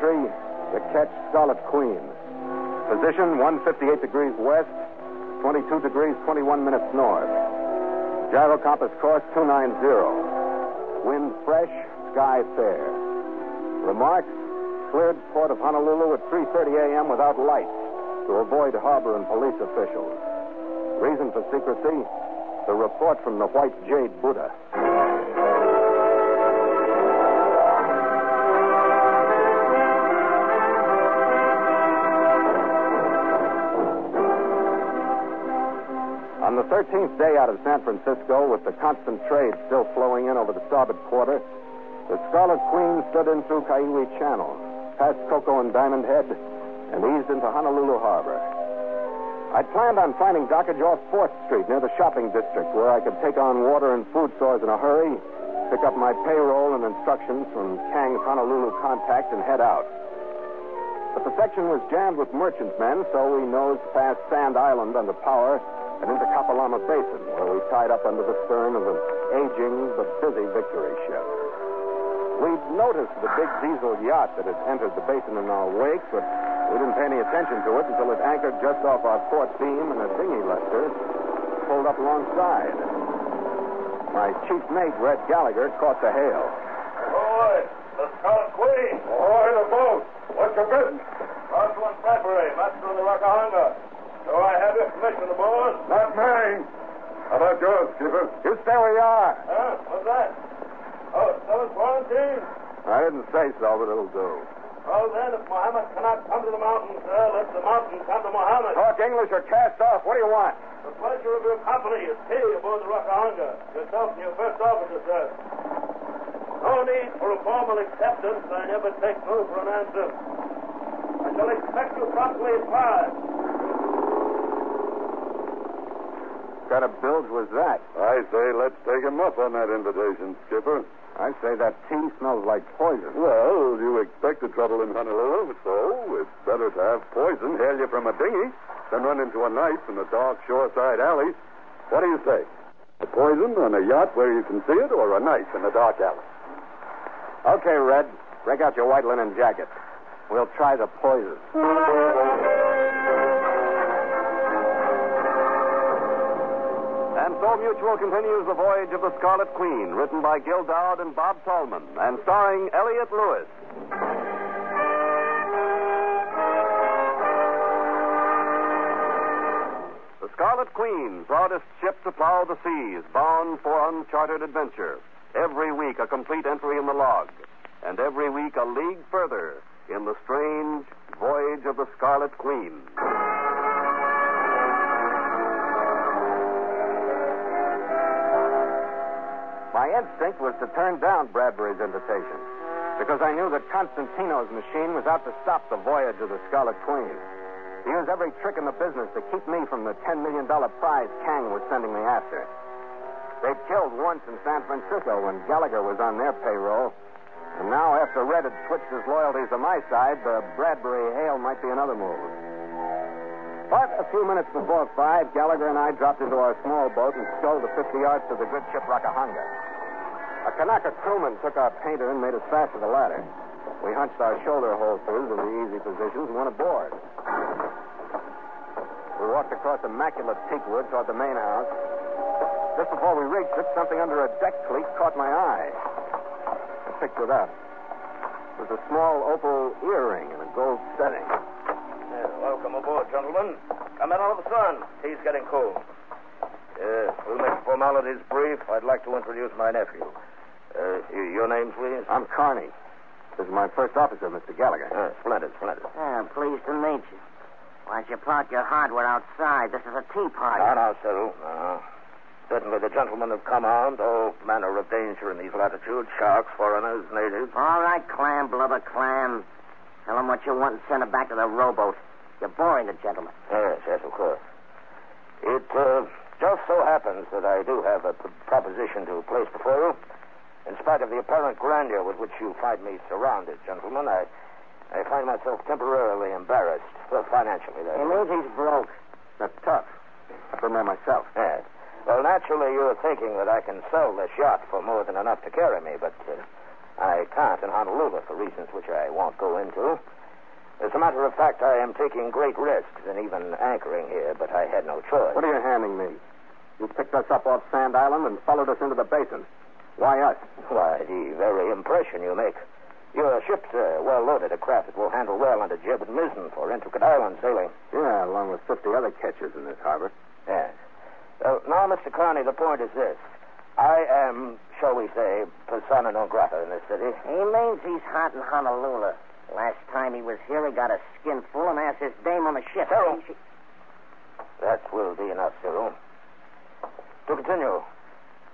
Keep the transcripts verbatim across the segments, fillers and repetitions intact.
entry to catch Scarlet Queen. Position one fifty-eight degrees west, twenty-two degrees, twenty-one minutes north. Gyro compass course two ninety. Wind fresh, sky fair. Remarks: cleared port of Honolulu at three thirty a.m. without lights to avoid harbor and police officials. Reason for secrecy: the report from the White Jade Buddha. On the thirteenth day out of San Francisco, with the constant trade still flowing in over the starboard quarter, the Scarlet Queen stood in through Kaiwi Channel, past Cocoa and Diamond Head, and eased into Honolulu Harbor. I planned on finding dockage off fourth street near the shopping district, where I could take on water and food stores in a hurry, pick up my payroll and instructions from Kang's Honolulu contact, and head out. But the section was jammed with merchantmen, so we nosed past Sand Island under power and into Kapalama Basin, where we tied up under the stern of an aging but busy Victory ship. We'd noticed the big diesel yacht that had entered the basin in our wake, but we didn't pay any attention to it until it anchored just off our port beam and a dinghy luster pulled up alongside. My chief mate, Red Gallagher, caught the hail. Ahoy! The Scarlet Queen! Ahoy, the boat! What's your business? Oswald Bradbury, master of the Rockahonga. Do I have information aboard? Not mine. How about yours, skipper? You stay where you are. Huh? What's that? Oh, so it's quarantine? I didn't say so, but it'll do. Oh, then, if Muhammad cannot come to the mountain, sir, let the mountain come to Muhammad. Talk English or cast off. What do you want? The pleasure of your company is here aboard the Rockahonga. Yourself and your first officer, sir. No need for a formal acceptance. I never take no for an answer. I shall expect you promptly at five. What kind of bilge was that? I say let's take him up on that invitation, skipper. I say that tea smells like poison. Well, you expected trouble in Honolulu, so it's better to have poison hail you from a dinghy than run into a knife in the dark shoreside alley. What do you say? A poison on a yacht where you can see it, or a knife in a dark alley? Okay, Red, break out your white linen jacket. We'll try the poison. And so Mutual continues the voyage of the Scarlet Queen, written by Gil Dowd and Bob Tallman, and starring Elliot Lewis. The Scarlet Queen, proudest ship to plow the seas, bound for uncharted adventure. Every week a complete entry in the log, and every week a league further in the strange voyage of the Scarlet Queen. My instinct was to turn down Bradbury's invitation, because I knew that Constantino's machine was out to stop the voyage of the Scarlet Queen. He used every trick in the business to keep me from the ten million dollars prize Kang was sending me after. They'd killed once in San Francisco when Gallagher was on their payroll, and now after Red had switched his loyalties to my side, the Bradbury hail might be another move. But a few minutes before five, Gallagher and I dropped into our small boat and stole the fifty yards to the good ship Rockahonga. A Kanaka crewman took our painter and made us fast to the ladder. We hunched our shoulder holsters in the easy positions and went aboard. We walked across immaculate teakwood toward the main house. Just before we reached it, something under a deck cleat caught my eye. I picked it up. It was a small opal earring in a gold setting. Yeah, welcome aboard, gentlemen. Come in out of the sun. Tea's getting cold. Yes, we'll make formalities brief. I'd like to introduce my nephew. Uh, your name, please? I'm Carney. This is my first officer, Mister Gallagher. Uh, splendid, splendid. Yeah, pleased to meet you. Why'd you park your hardware outside? This is a tea party. Not our settle. No. Certainly the gentlemen have come armed. All manner of danger in these latitudes. Sharks, foreigners, natives. All right, Clam, blubber Clam. Tell them what you want and send them back to the rowboat. You're boring the gentlemen. Yes, yes, of course. It, uh, just so happens that I do have a p- proposition to place before you. In spite of the apparent grandeur with which you find me surrounded, gentlemen, I, I find myself temporarily embarrassed, well, financially. That he means he's broke. That's tough. For me myself. Yes. Well, naturally, you're thinking that I can sell this yacht for more than enough to carry me, but uh, I can't in Honolulu for reasons which I won't go into. As a matter of fact, I am taking great risks in even anchoring here, but I had no choice. What are you handing me? You picked us up off Sand Island and followed us into the basin. Why us? Why, the very impression you make. Your ship's uh, well loaded, a craft that will handle well under jib and mizzen for intricate island sailing. Yeah, along with fifty other catches in this harbor. Yes. Uh, now, Mister Carney, the point is this. I am, shall we say, persona non grata in this city. He means he's hot in Honolulu. Last time he was here, he got a skin full and asked his dame on the ship. Cyril. She... That will be enough, Cyril. To continue,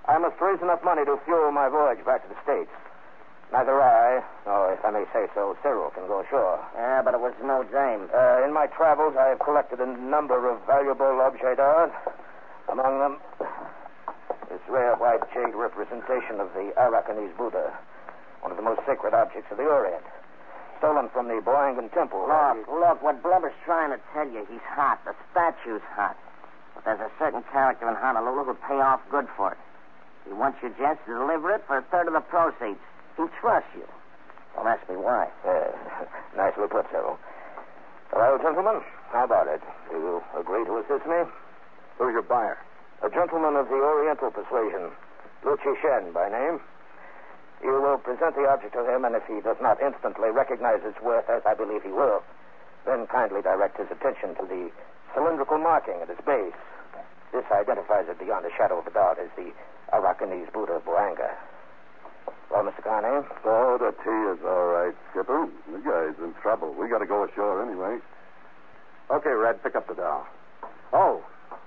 I must raise enough money to fuel my voyage back to the States. Neither I, nor if I may say so, Cyril can go ashore. Yeah, but it was no dame. Uh, in my travels, I have collected a number of valuable objets d'art. Among them, this rare white jade representation of the Arakanese Buddha, one of the most sacred objects of the Orient, stolen from the Boangan Temple. Look, look, what Blubber's trying to tell you, he's hot. The statue's hot. But there's a certain character in Honolulu who'll pay off good for it. He wants your chance to deliver it for a third of the proceeds. He'll trust you. Don't ask me why. Yes, nicely put, Cyril. Well, gentlemen, how about it? Do you agree to assist me? Who's your buyer? A gentleman of the Oriental persuasion, Lu Chi Shen by name. You will present the object to him, and if he does not instantly recognize its worth, as I believe he will, then kindly direct his attention to the cylindrical marking at its base. This identifies it beyond a shadow of a doubt as the Arakanese Buddha Buranga. Well, Mister Carney? Oh, the tea is all right, Skipper. The guy's in trouble. We got to go ashore anyway. Okay, Red, pick up the doll. Oh,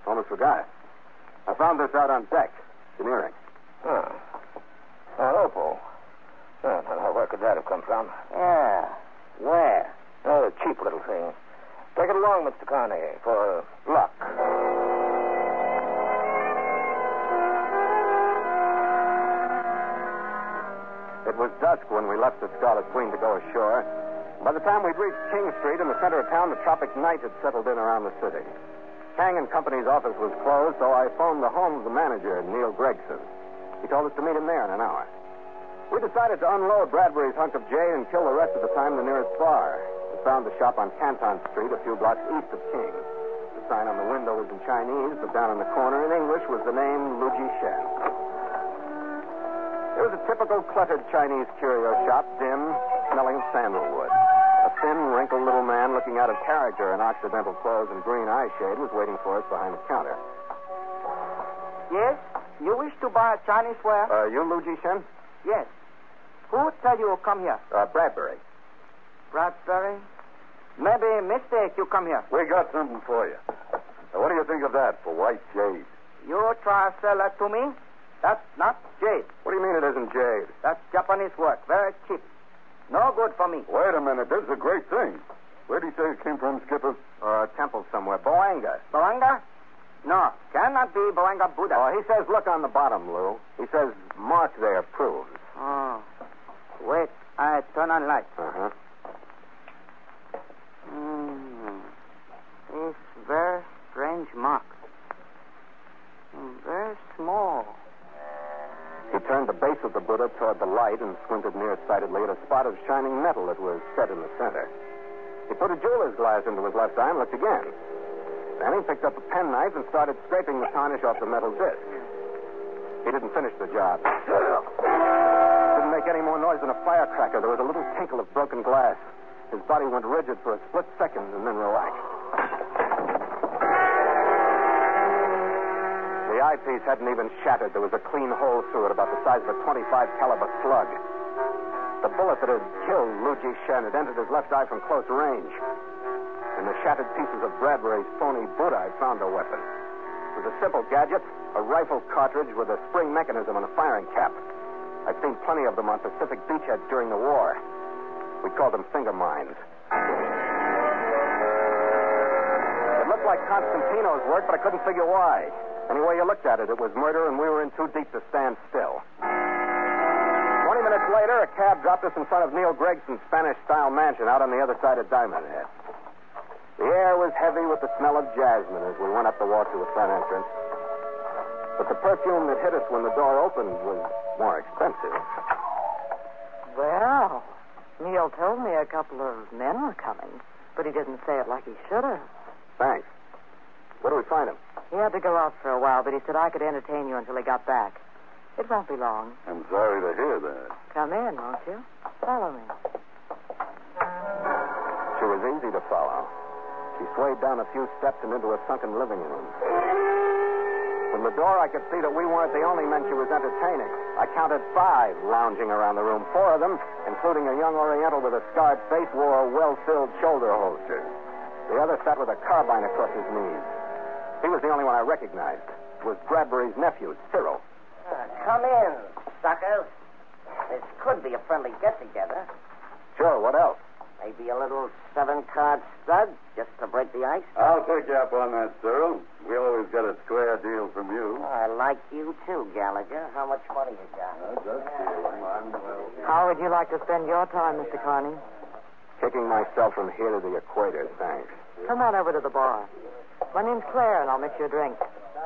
almost forgot. I found this out on deck. An earring. Huh. An opal. Well, now, where could that have come from? Yeah. Where? Oh, cheap little thing. Take it along, Mister Carney, for luck. It was dusk when we left the Scarlet Queen to go ashore. By the time we'd reached King Street in the center of town, the tropic night had settled in around the city. Kang and Company's office was closed, so I phoned the home of the manager, Neil Gregson. He told us to meet him there in an hour. We decided to unload Bradbury's hunk of jade and kill the rest of the time the nearest bar. We found the shop on Canton Street a few blocks east of King. The sign on the window was in Chinese, but down in the corner in English was the name Lu Chi Shen. It was a typical cluttered Chinese curio shop, dim, smelling of sandalwood. A thin, wrinkled little man looking out of character in occidental clothes and green eyeshade was waiting for us behind the counter. Yes? You wish to buy Chinese ware? Uh, you Lu Chi Shen? Yes. Who tell you come here? Uh, Bradbury. Bradbury? Maybe mistake you come here. We got something for you. Now, what do you think of that for white jade? You try to sell that to me? That's not jade. What do you mean it isn't jade? That's Japanese work. Very cheap. No good for me. Wait a minute. This is a great thing. Where do you say it came from, Skipper? Uh, a temple somewhere. Boanga. Boanga? No. Cannot be Boanga Buddha. Oh, he says look on the bottom, Lou. He says mark there proves. Oh. Wait. I turn on light. Uh-huh. Mm. It's very strange mark. Very small. He turned the base of the Buddha toward the light and squinted nearsightedly at a spot of shining metal that was set in the center. He put a jeweler's glass into his left eye and looked again. Then he picked up a penknife and started scraping the tarnish off the metal disc. He didn't finish the job. It didn't make any more noise than a firecracker. There was a little tinkle of broken glass. His body went rigid for a split second and then relaxed. The eyepiece hadn't even shattered. There was a clean hole through it about the size of a twenty-five caliber slug. The bullet that had killed Lu Chi Shen had entered his left eye from close range. In the shattered pieces of Bradbury's phony Buddha, I found a weapon. It was a simple gadget, a rifle cartridge with a spring mechanism and a firing cap. I'd seen plenty of them on Pacific beachheads during the war. We called them finger mines. It looked like Constantino's work, but I couldn't figure why. Any way you looked at it, it was murder, and we were in too deep to stand still. Twenty minutes later, a cab dropped us in front of Neil Gregson's Spanish-style mansion out on the other side of Diamond Head. The air was heavy with the smell of jasmine as we went up the walk to the front entrance. But the perfume that hit us when the door opened was more expensive. Well, Neil told me a couple of men were coming, but he didn't say it like he should have. Thanks. Where do we find him? He had to go out for a while, but he said I could entertain you until he got back. It won't be long. I'm sorry to hear that. Come in, won't you? Follow me. She was easy to follow. She swayed down a few steps and into a sunken living room. From the door, I could see that we weren't the only men she was entertaining. I counted five lounging around the room. Four of them, including a young Oriental with a scarred face, wore a well-filled shoulder holster. The other sat with a carbine across his knees. He was the only one I recognized. It was Bradbury's nephew, Cyril. Uh, come in, suckers. This could be a friendly get-together. Sure, what else? Maybe a little seven-card stud, just to break the ice? I'll take you up on that, Cyril. We'll always get a square deal from you. Oh, I like you, too, Gallagher. How much money you got? Uh, just yeah. How would you like to spend your time, Mister Carney? Kicking myself from here to the equator, thanks. Come on over to the bar. My name's Claire, and I'll mix you a drink.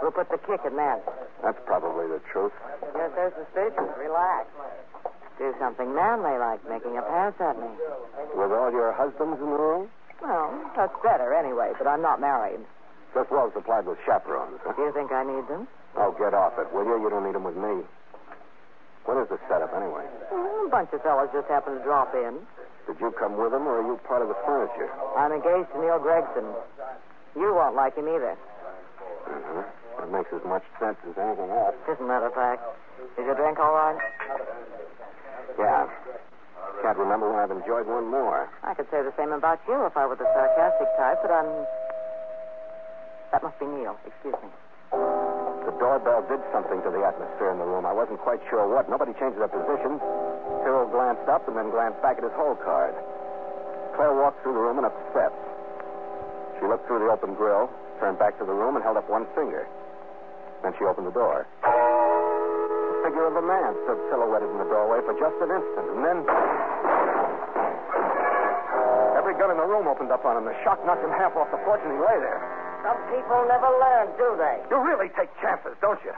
We'll put the kick in that. That's probably the truth. Yes, there's the suspicious. Relax. Do something manly, like making a pass at me. With all your husbands in the room? Well, that's better anyway, but I'm not married. Just well supplied with chaperones, huh? Do you think I need them? Oh, get off it, will you? You don't need them with me. What is the setup, anyway? Well, a bunch of fellas just happened to drop in. Did you come with them, or are you part of the furniture? I'm engaged to Neil Gregson. You won't like him either. Mm-hmm. That makes as much sense as anything else. Isn't that a fact? Is your drink all right? Yeah. Can't remember when I've enjoyed one more. I could say the same about you if I were the sarcastic type, but I'm... That must be Neil. Excuse me. The doorbell did something to the atmosphere in the room. I wasn't quite sure what. Nobody changed their positions. Cyril glanced up and then glanced back at his hole card. Claire walked through the room and up the steps. She looked through the open grill, turned back to the room, and held up one finger. Then she opened the door. The figure of a man stood silhouetted in the doorway for just an instant, and then... Every gun in the room opened up on him. The shock knocked him half off the porch, and he lay there. Some people never learn, do they? You really take chances, don't you?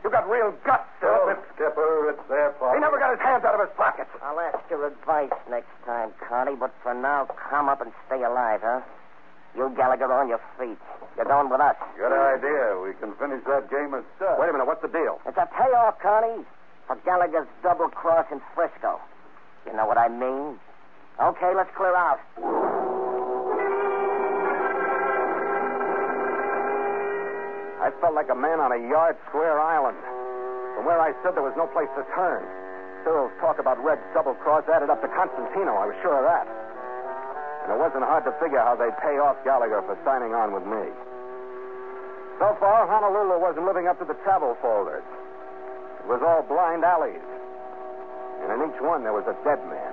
You got real guts, sir. Oh, it, Skipper, it's their fault. He never got his hands out of his pockets. I'll ask your advice next time, Connie, but for now, come up and stay alive, huh? You, Gallagher, on your feet. You're going with us. Good idea. We can finish that game of stuff. Wait a minute. What's the deal? It's a payoff, Connie, for Gallagher's double cross in Frisco. You know what I mean? Okay, let's clear out. I felt like a man on a yard square island. From where I stood, there was no place to turn. Cyril's talk about Red's double cross added up to Constantino. I was sure of that. And it wasn't hard to figure how they'd pay off Gallagher for signing on with me. So far, Honolulu wasn't living up to the travel folders. It was all blind alleys. And in each one, there was a dead man.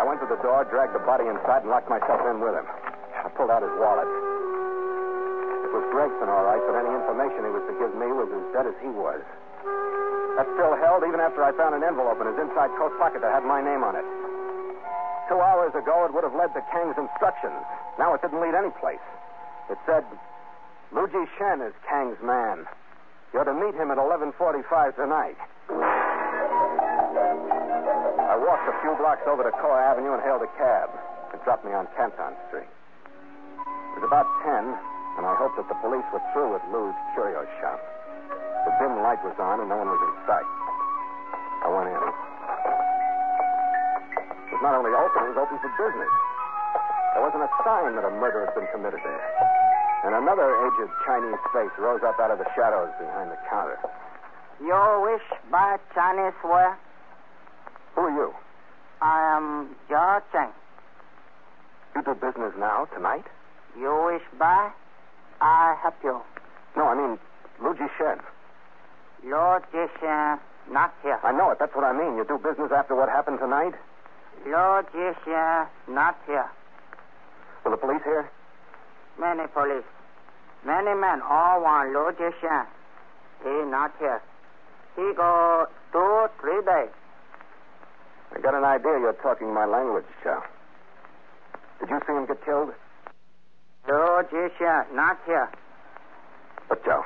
I went to the door, dragged the body inside, and locked myself in with him. I pulled out his wallet. It was Gregson, all right, but any information he was to give me was as dead as he was. That still held even after I found an envelope in his inside coat pocket that had my name on it. Two hours ago, it would have led to Kang's instructions. Now it didn't lead any place. It said, Lu Chi Shen is Kang's man. You're to meet him at eleven forty-five tonight. I walked a few blocks over to Koa Avenue and hailed a cab. It dropped me on Canton Street. It was about ten, and I hoped that the police were through with Lou's curio shop. The dim light was on, and no one was in sight. I went in. It was not only open, it was open for business. There wasn't a sign that a murder had been committed there. And another aged Chinese face rose up out of the shadows behind the counter. Your wish by Chinese where? Who are you? I am Jia Cheng. You do business now, tonight? Your wish by? I help you. No, I mean, Lu Chi Shen. Lu Chi Shen, not here. I know it. That's what I mean. You do business after what happened tonight? Lord, yes, yeah, not here. Were the police here? Many police. Many men, all want Lord, yes, yeah. He not here. He go two, three days. I got an idea you're talking my language, Chow. Did you see him get killed? Lord, yes, yeah, not here. But, Chow,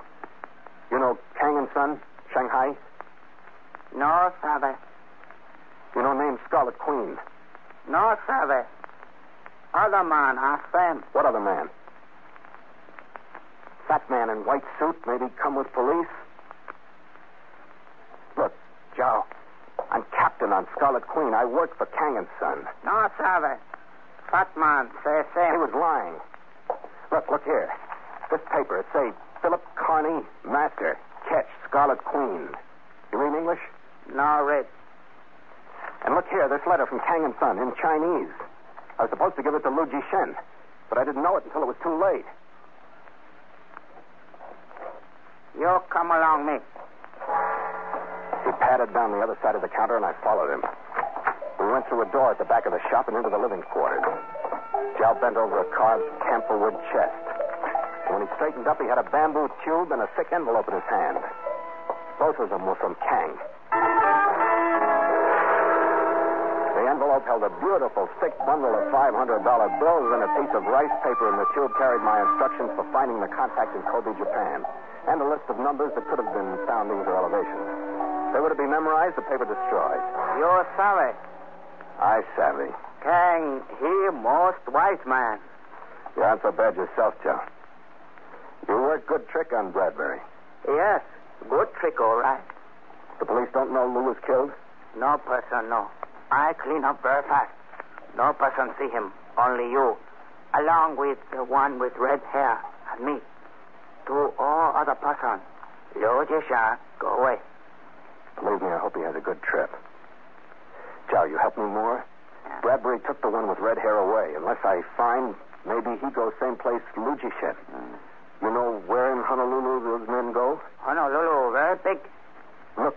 you know Kang and Son? Shanghai? No, Father. You know, name Scarlet Queen. No, Father. Other man, ask them. What other man? Fat man in white suit, maybe come with police? Look, Joe, I'm captain on Scarlet Queen. I work for Kang and Son. No, Father. Fat man, say, say. He was lying. Look, look here. This paper, it say, Philip Carney, master, catch Scarlet Queen. You read English? No, read. And look here, this letter from Kang and Son in Chinese. I was supposed to give it to Lu Chi Shen, but I didn't know it until it was too late. You come along me. He padded down the other side of the counter, and I followed him. We went through a door at the back of the shop and into the living quarters. Jal bent over a carved camphor-wood chest. And when he straightened up, he had a bamboo tube and a thick envelope in his hand. Both of them were from Kang. The envelope held a beautiful, thick bundle of five hundred dollar bills, and a piece of rice paper in the tube carried my instructions for finding the contact in Kobe, Japan, and a list of numbers that could have been soundings or elevations. They were to be memorized, the paper destroyed. You're sorry. I savvy. Kang, he most wise man. You answer bad yourself, Joe. You worked good trick on Bradbury. Yes, good trick, all right. The police don't know Lou was killed? No person, no. I clean up very fast. No person see him, only you, along with the one with red hair and me. To all other person, Lu Chi Shen, go away. Believe me, I hope he has a good trip. Joe, you help me more? Yeah. Bradbury took the one with red hair away. Unless I find, maybe he goes same place Lu Chi Shen. Mm. You know where in Honolulu those men go? Honolulu, very big. Look,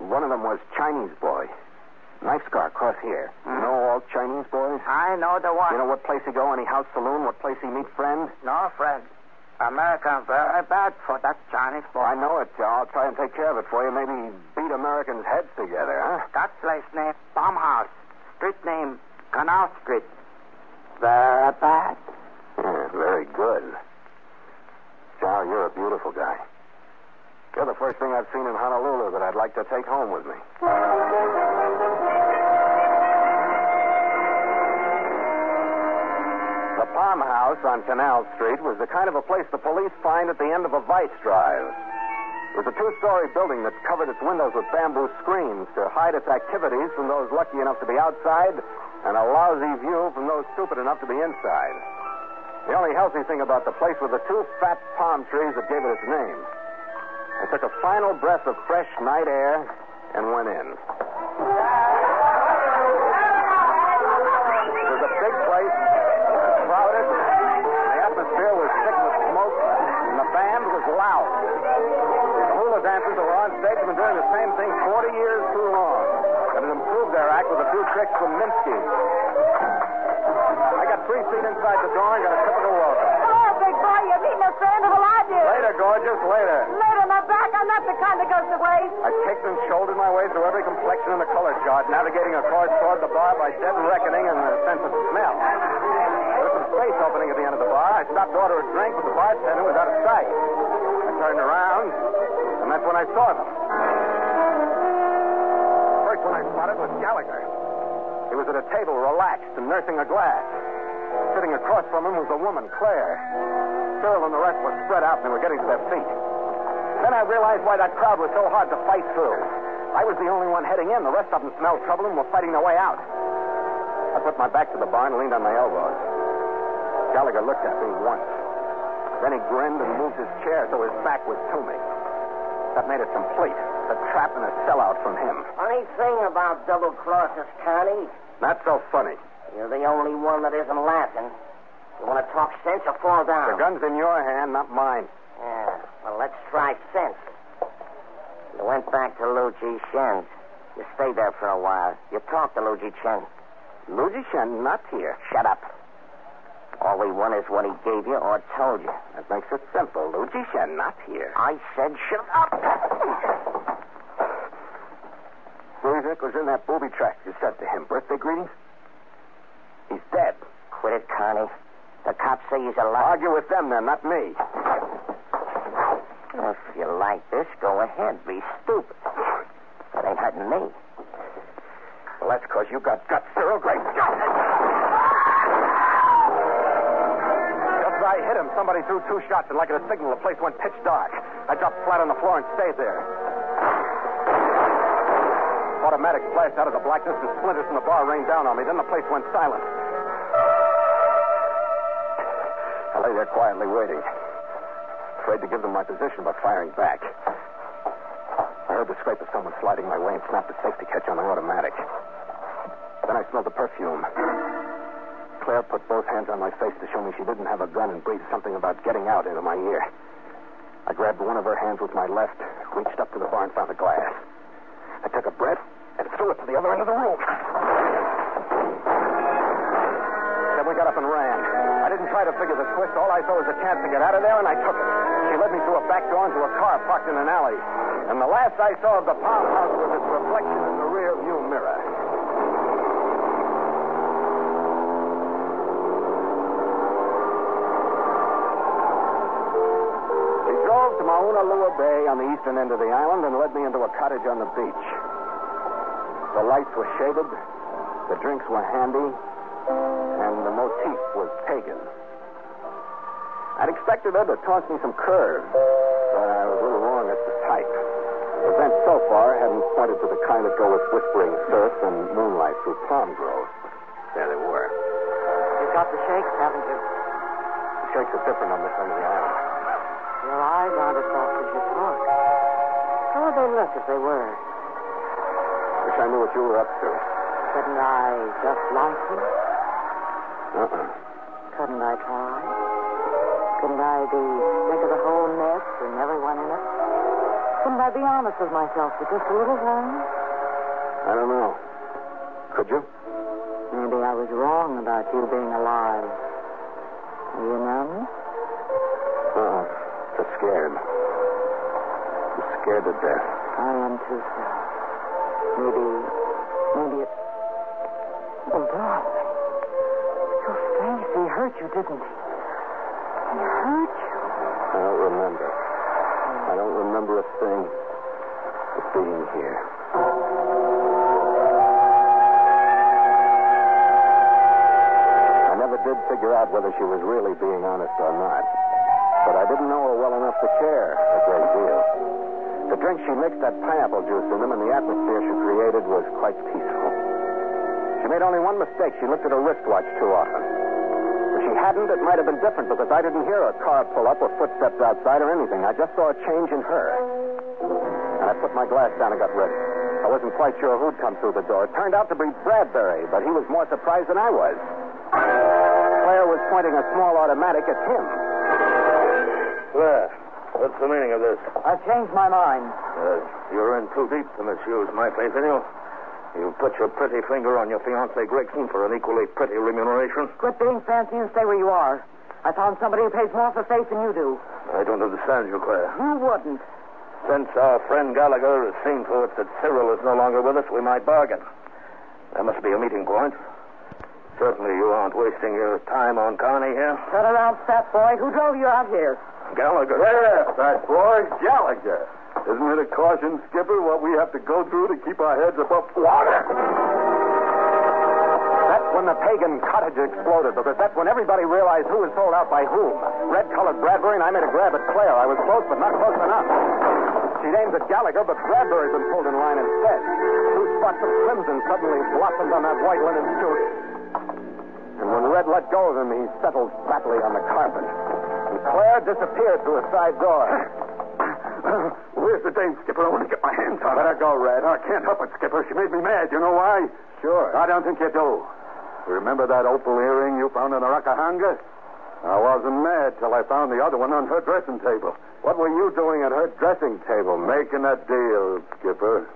one of them was Chinese boy. Knife scar across here. Mm. You know all Chinese boys? I know the one. You know what place he go? Any house, saloon? What place he meet friend? No friend. American very bad for that Chinese boy. I know it, Joe. I'll try and take care of it for you. Maybe beat Americans' heads together, huh? That place named Palm House. Street name Canal Street. Very bad. Yeah, very good. Joe, you're a beautiful guy. You're the first thing I've seen in Honolulu that I'd like to take home with me. The Palm House on Canal Street was the kind of a place the police find at the end of a vice drive. It was a two-story building that covered its windows with bamboo screens to hide its activities from those lucky enough to be outside and a lousy view from those stupid enough to be inside. The only healthy thing about the place were the two fat palm trees that gave it its name. I took a final breath of fresh night air and went in. It was a big place. Crowded, the atmosphere was thick with smoke, and the band was loud. The hula dancers that were on stage have been doing the same thing forty years too long, and had improved their act with a few tricks from Minsky. I got three feet inside the door and got a typical welcome. Oh, big boy, you're meeting a friend of a lot, dear. Later, gorgeous, later. Later, my back, I'm not the kind that goes away. I kicked and shouldered my way through every complexion in the color chart, navigating a course toward the bar by dead reckoning and the sense of smell. Space opening at the end of the bar. I stopped to order a drink, but the bartender was out of sight. I turned around, and that's when I saw them. The first one I spotted was Gallagher. He was at a table, relaxed and nursing a glass. Sitting across from him was a woman, Claire. Cyril and the rest were spread out, and they were getting to their feet. Then I realized why that crowd was so hard to fight through. I was the only one heading in. The rest of them smelled trouble and were fighting their way out. I put my back to the bar and leaned on my elbows. Gallagher looked at me once. Then he grinned and moved his chair so his back was to me. That made it complete. A trap and a sellout from him. Funny thing about double-crosses, Connie. Not so funny. You're the only one that isn't laughing. You want to talk sense or fall down? The gun's in your hand, not mine. Yeah, well, let's try sense. You went back to Lu Chi Shen's. You stayed there for a while. You talked to Lu Chi Shen. Lu Chi Shen, not here. Shut up. All we want is what he gave you or told you. That makes it simple. Lu Chi Shen, not here. I said shut up. Music was in that booby track you sent to him. Birthday greetings? He's dead. Quit it, Connie. The cops say he's alive. Argue with them, then, not me. Well, if you like this, go ahead. Be stupid. That ain't hurting me. Well, that's because you got guts, Cyril. Great justice. Just as I hit him, somebody threw two shots, and like at a signal, the place went pitch dark. I dropped flat on the floor and stayed there. Automatic flashed out of the blackness, and splinters from the bar rained down on me. Then the place went silent. I lay there quietly waiting, afraid to give them my position by firing back. I heard the scrape of someone sliding my way and snapped the safety catch on the automatic. Then I smelled the perfume. Claire put both hands on my face to show me she didn't have a gun and breathed something about getting out into my ear. I grabbed one of her hands with my left, reached up to the bar and found a glass. I took a breath and threw it to the other end of the room. Then we got up and ran. I didn't try to figure the twist. All I saw was a chance to get out of there, and I took it. She led me through a back door into a car parked in an alley. And the last I saw of the Palm House was its reflection in the rear view mirror. She drove to Mauna Lua Bay on the eastern end of the island and led me into a cottage on the beach. The lights were shaded, the drinks were handy, and the motif was pagan. I'd expected her to toss me some curves, but I was a little wrong as to type. Events so far hadn't pointed to the kind that go with whispering surf and moonlight through palm groves. There they were. You've got the shakes, haven't you? The shakes are different on this end of the island. Your eyes aren't as soft as you talk. How would they look if they were? Wish I knew what you were up to. Couldn't I just like you? Uh-uh. Couldn't I try? Couldn't I be sick of the whole mess and everyone in it? Couldn't I be honest with myself for just a little while? I don't know. Could you? Maybe I was wrong about you being alive. Do you know me? Uh-uh. Just scared. Just scared to death. I am too, sir. Maybe, maybe it's... Oh, darling. Your face, he hurt you, didn't he? He hurt you. I don't remember. I don't remember a thing but being here. I never did figure out whether she was really being honest or not. But I didn't know her well enough to care a great deal. The drink she mixed that pineapple juice in them and the atmosphere she created was quite peaceful. She made only one mistake. She looked at her wristwatch too often. If she hadn't, it might have been different because I didn't hear a car pull up or footsteps outside or anything. I just saw a change in her. And I put my glass down and got ready. I wasn't quite sure who'd come through the door. It turned out to be Bradbury, but he was more surprised than I was. Claire was pointing a small automatic at him. Claire, what's the meaning of this? I've changed my mind. Uh, you're in too deep to misuse my faith in you. You put your pretty finger on your fiancé, Gregson, for an equally pretty remuneration. Quit being fancy and stay where you are. I found somebody who pays more for faith than you do. I don't understand you, Claire. You wouldn't. Since our friend Gallagher has seen to it that Cyril is no longer with us, we might bargain. There must be a meeting point. Certainly you aren't wasting your time on Connie here. Turn around, fat boy. Who drove you out here? Gallagher. There, fat boy. Gallagher. Isn't it a caution, Skipper, what we have to go through to keep our heads above water? That's when the pagan cottage exploded, because that's when everybody realized who was sold out by whom. Red-colored Bradbury and I made a grab at Claire. I was close, but not close enough. She'd aimed at Gallagher, but Bradbury's been pulled in line instead. Two spots of crimson suddenly blossomed on that white linen suit. And when Red let go of him, he settled flatly on the carpet. And Claire disappeared through a side door. Where's the dame, Skipper? I want to get my hands on her. Let her go, Red. I can't help it, Skipper. She made me mad. You know why? Sure. I don't think you do. Remember that opal earring you found in the Rockahonga? I wasn't mad till I found the other one on her dressing table. What were you doing at her dressing table? Making a deal, Skipper.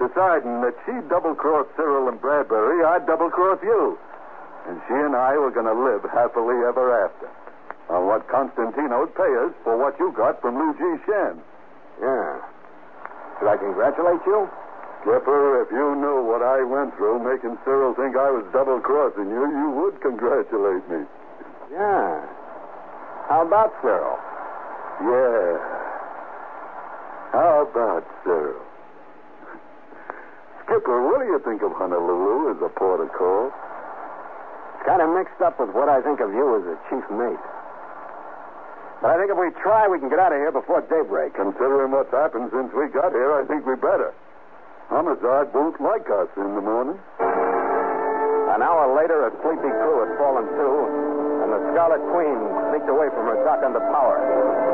Deciding that she double-crossed Cyril and Bradbury, I double-crossed you. And she and I were going to live happily ever after. On what Constantino'd pay us for what you got from Lu Chi Shen. Yeah. Should I congratulate you? Skipper, if you knew what I went through making Cyril think I was double-crossing you, you would congratulate me. Yeah. How about Cyril? Yeah. How about Cyril? Skipper, what do you think of Honolulu as a port of call? It's kind of mixed up with what I think of you as a chief mate. But I think if we try, we can get out of here before daybreak. Considering what's happened since we got here, I think we better. Homicide won't like us in the morning. An hour later, a sleepy crew had fallen to, and the Scarlet Queen sneaked away from her dock under power,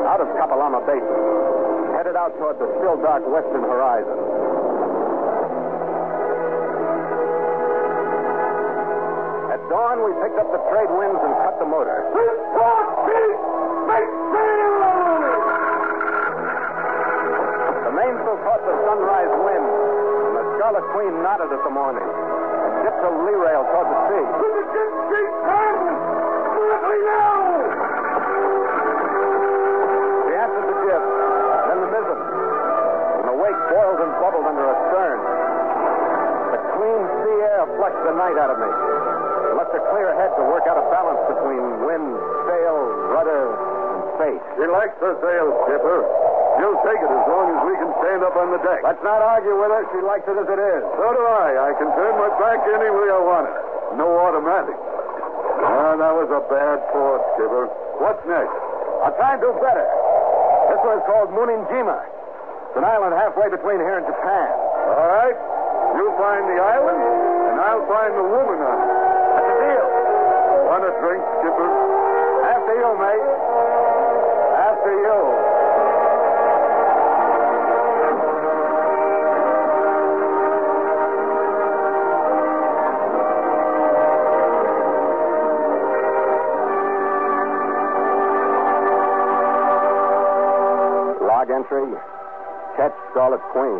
out of Kapalama Basin, headed out toward the still dark western horizon. At dawn, we picked up the trade winds and cut the motor. The mainsail caught the sunrise wind, and the Scarlet Queen nodded at the morning and dipped her lee rail toward the sea. She answered the jib, then the mizzen, and the wake boiled and bubbled under her stern. The clean sea air flushed the night out of me and left a clear head to work out a balance between wind, sail, rudder, and face. Relax the sail, Skipper. She'll take it as long as we can stand up on the deck. Let's not argue with her. She likes it as it is. So do I. I can turn my back any way I want it. No automatic. Oh, that was a bad port, Skipper. What's next? I'll try and do better. This one's called Muninjima. It's an island halfway between here and Japan. All right. You find the island, and I'll find the woman on it. That's a deal. Want a drink, Skipper? After you, mate. After you. Entry, catch Scarlet Queen,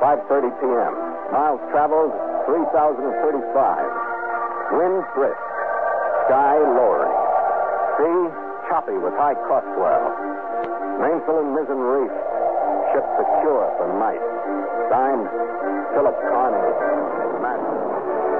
five thirty p.m. Miles traveled, three thousand thirty-five. Wind brisk, sky lowering. Sea choppy with high cross swell. Mainsail and mizzen reefed. Ship secure for night. Signed, Philip Carney, Master.